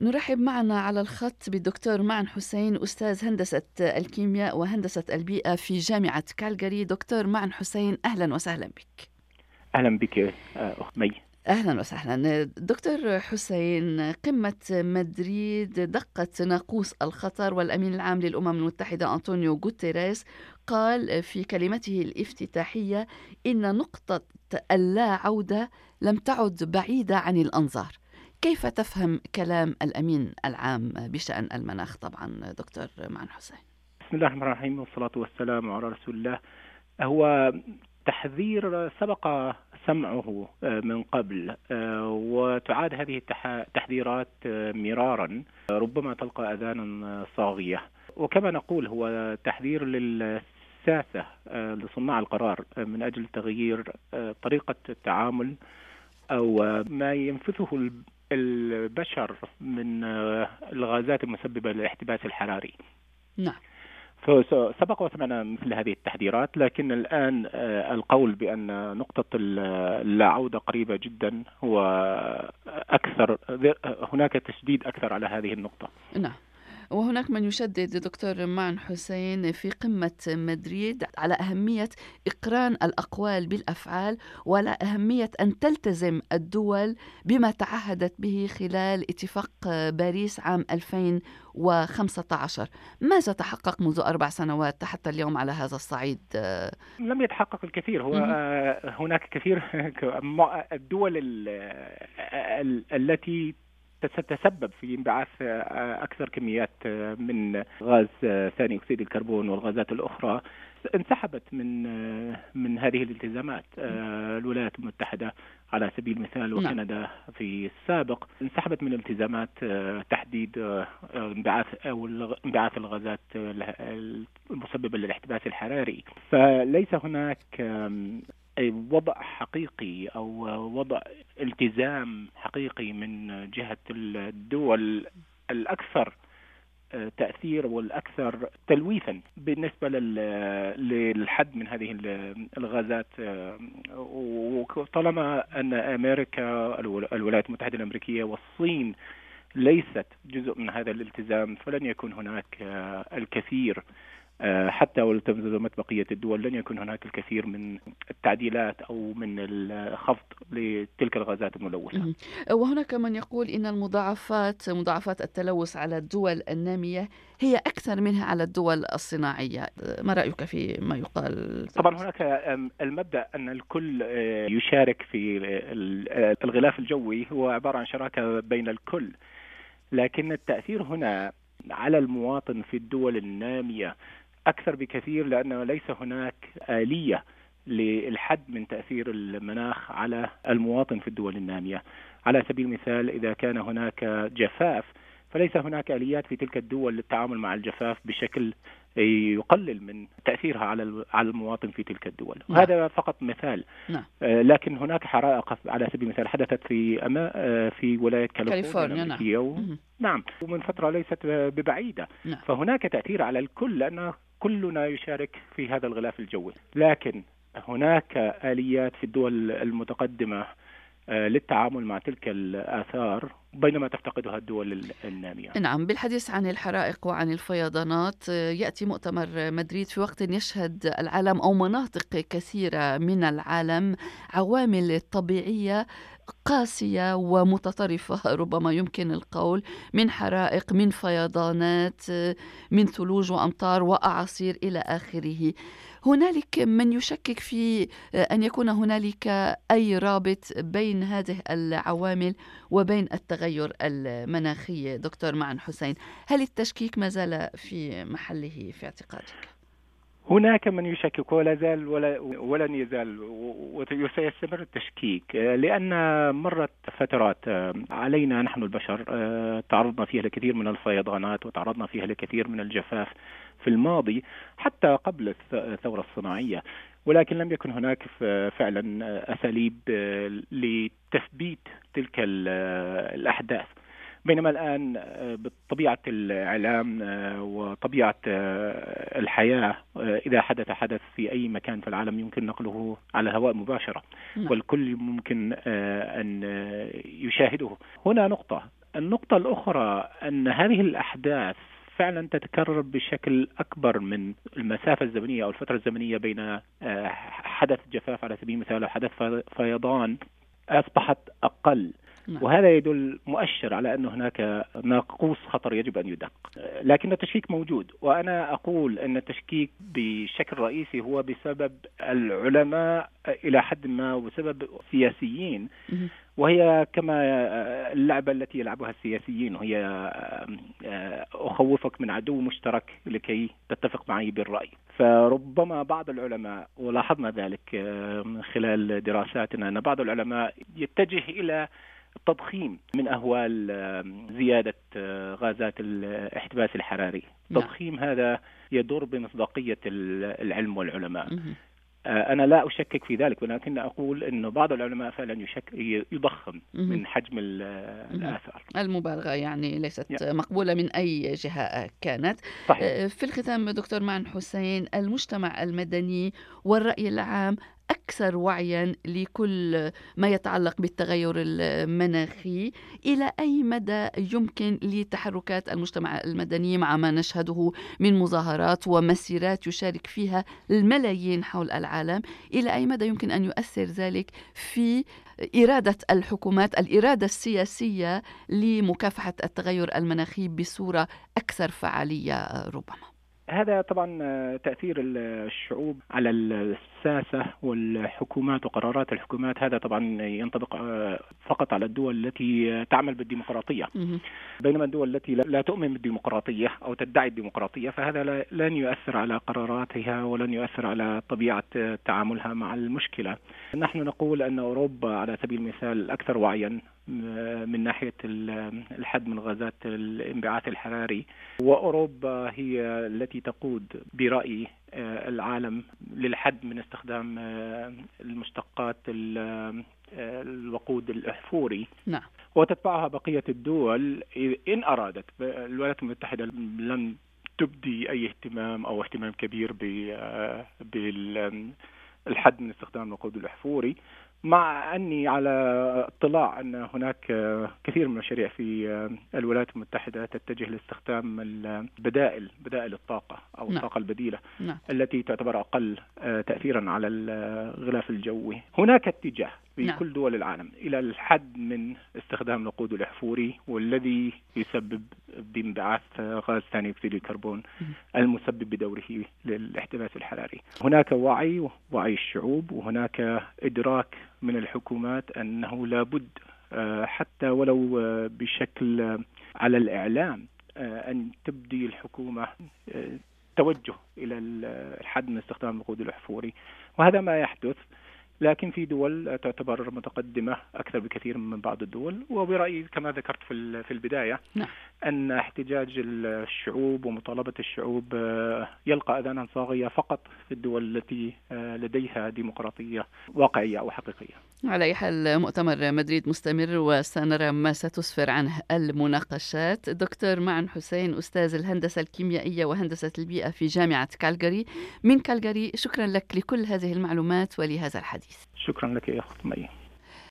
نرحب معنا على الخط بالدكتور معن حسين، أستاذ هندسة الكيمياء وهندسة البيئة في جامعة كالغاري. دكتور معن حسين، أهلا وسهلا بك. أهلا بك أخت مي. أهلا وسهلا دكتور حسين. قمة مدريد دقت ناقوس الخطر، والأمين العام للأمم المتحدة أنطونيو جوتيريس قال في كلمته الافتتاحية إن نقطة اللا عودة لم تعد بعيدة عن الأنظار. كيف تفهم كلام الأمين العام بشأن المناخ طبعا دكتور معن حسين؟ بسم الله الرحمن الرحيم والصلاة والسلام على رسول الله. هو تحذير سبق سمعه من قبل، وتعاد هذه التحذيرات مرارا ربما تلقى أذانا صاغية. وكما نقول هو تحذير للساسة لصناع القرار من أجل تغيير طريقة التعامل أو ما ينفثه البشر من الغازات المسببة للاحتباس الحراري. نعم. سبق وسمعنا مثل هذه التحذيرات، لكن الآن القول بأن نقطة اللاعودة قريبة جدا هو أكثر، هناك تشديد أكثر على هذه النقطة. نعم. وهناك من يشدد دكتور معن حسين في قمة مدريد على أهمية إقران الأقوال بالأفعال، وعلى أهمية أن تلتزم الدول بما تعهدت به خلال اتفاق باريس عام 2015. ماذا تحقق منذ 4 سنوات حتى اليوم على هذا الصعيد؟ لم يتحقق الكثير. هو هناك كثير الدول التي ستتسبب في انبعاث أكثر كميات من غاز ثاني أكسيد الكربون والغازات الأخرى انسحبت من هذه الالتزامات. الولايات المتحدة على سبيل المثال وكندا في السابق انسحبت من التزامات تحديد انبعاث الغازات المسببة للاحتباس الحراري. فليس هناك وضع حقيقي أو وضع التزام حقيقي من جهة الدول الأكثر تأثير والأكثر تلويثا بالنسبة للحد من هذه الغازات. وطالما أن أمريكا، الولايات المتحدة الأمريكية والصين ليست جزء من هذا الالتزام، فلن يكون هناك الكثير، حتى ولو التزمت بقية الدول لن يكون هناك الكثير من التعديلات أو من الخفض لتلك الغازات الملوثة. وهناك من يقول إن مضاعفات التلوث على الدول النامية هي أكثر منها على الدول الصناعية. ما رأيك في ما يقال؟ طبعا هناك المبدأ أن الكل يشارك في الغلاف الجوي، هو عبارة عن شراكة بين الكل، لكن التأثير هنا على المواطن في الدول النامية أكثر بكثير، لأنه ليس هناك آلية للحد من تأثير المناخ على المواطن في الدول النامية. على سبيل المثال إذا كان هناك جفاف فليس هناك آليات في تلك الدول للتعامل مع الجفاف بشكل يقلل من تأثيرها على المواطن في تلك الدول. هذا فقط مثال. لكن هناك حرائق على سبيل المثال حدثت في ولاية كاليفورنيا الأمريكية نعم، ومن فترة ليست ببعيدة. فهناك تأثير على الكل لأن كلنا يشارك في هذا الغلاف الجوي، لكن هناك آليات في الدول المتقدمة للتعامل مع تلك الآثار بينما تفتقدها الدول النامية. نعم. بالحديث عن الحرائق وعن الفيضانات، يأتي مؤتمر مدريد في وقت يشهد العالم أو مناطق كثيرة من العالم عوامل طبيعية قاسية ومتطرفة ربما يمكن القول، من حرائق، من فيضانات، من ثلوج وأمطار وأعاصير إلى آخره. هنالك من يشكك في أن يكون هنالك أي رابط بين هذه العوامل وبين التغير المناخي. دكتور معن حسين، هل التشكيك ما زال في محله في اعتقادك؟ هناك من يشكك ولا زال ولن يزال وسيستمر التشكيك، لأن مرت فترات علينا نحن البشر تعرضنا فيها لكثير من الفيضانات وتعرضنا فيها لكثير من الجفاف في الماضي حتى قبل الثورة الصناعية، ولكن لم يكن هناك فعلا أساليب لتثبيت تلك الأحداث. بينما الآن بطبيعة الإعلام وطبيعة الحياة، إذا حدث حدث في أي مكان في العالم يمكن نقله على الهواء مباشرة والكل ممكن أن يشاهده. هنا نقطة النقطة الأخرى أن هذه الأحداث فعلا تتكرر بشكل أكبر من المسافة الزمنية أو الفترة الزمنية بين حدث جفاف على سبيل المثال وحدث فيضان، أصبحت أقل، وهذا يدل مؤشر على أن هناك ناقوس خطر يجب أن يدق. لكن التشكيك موجود، وأنا أقول أن التشكيك بشكل رئيسي هو بسبب العلماء إلى حد ما وبسبب سياسيين، وهي كما اللعبة التي يلعبها السياسيين، هي أخوفك من عدو مشترك لكي تتفق معي بالرأي. فربما بعض العلماء، ولاحظنا ذلك خلال دراساتنا، أن بعض العلماء يتجه إلى تضخيم من أهوال زيادة غازات الاحتباس الحراري. تضخيم هذا يضر بمصداقية العلم والعلماء. أنا لا أشكك في ذلك، ولكن أقول أن بعض العلماء فعلا يضخم من حجم الآثار. المبالغة يعني ليست مقبولة من أي جهة كانت. صحيح. في الختام دكتور معن حسين، المجتمع المدني والرأي العام أكثر وعيا لكل ما يتعلق بالتغير المناخي، إلى أي مدى يمكن لتحركات المجتمع المدني مع ما نشهده من مظاهرات ومسيرات يشارك فيها الملايين حول العالم، إلى أي مدى يمكن أن يؤثر ذلك في إرادة الحكومات، الإرادة السياسية لمكافحة التغير المناخي بصورة أكثر فعالية ربما؟ هذا طبعا تأثير الشعوب على الساسة والحكومات وقرارات الحكومات، هذا طبعا ينطبق فقط على الدول التي تعمل بالديمقراطية، بينما الدول التي لا تؤمن بالديمقراطية أو تدعي الديمقراطية فهذا لن يؤثر على قراراتها ولن يؤثر على طبيعة تعاملها مع المشكلة. نحن نقول أن أوروبا على سبيل المثال أكثر وعياً من ناحية الحد من غازات الانبعاث الحراري، وأوروبا هي التي تقود برأي العالم للحد من استخدام المشتقات الوقود الأحفوري. نعم. وتتبعها بقية الدول إن أرادت. الولايات المتحدة لم تبدي أي اهتمام أو اهتمام كبير بالحد من استخدام الوقود الأحفوري، مع أني على اطلاع أن هناك كثير من المشاريع في الولايات المتحدة تتجه لاستخدام بدائل الطاقة أو الطاقة البديلة التي تعتبر أقل تأثيرا على الغلاف الجوي. هناك اتجاه في كل دول العالم إلى الحد من استخدام الوقود الأحفوري، والذي يسبب بانبعاث غاز ثاني أكسيد الكربون المسبب بدوره للاحتباس الحراري. هناك وعي الشعوب، وهناك إدراك من الحكومات أنه لابد حتى ولو بشكل على الإعلام أن تبدي الحكومة توجه إلى الحد من استخدام الوقود الأحفوري، وهذا ما يحدث. لكن في دول تعتبر متقدمة أكثر بكثير من بعض الدول، وبرأيي كما ذكرت في البداية أن احتجاج الشعوب ومطالبة الشعوب يلقى أذانا صاغية فقط في الدول التي لديها ديمقراطية واقعية أو حقيقية. على أي حال، مؤتمر مدريد مستمر وسنرى ما ستسفر عنه المناقشات. دكتور معن حسين، أستاذ الهندسة الكيميائية وهندسة البيئة في جامعة كالغاري من كالغاري، شكرا لك لكل هذه المعلومات ولهذا الحديث. شكرا لك يا أخت مي.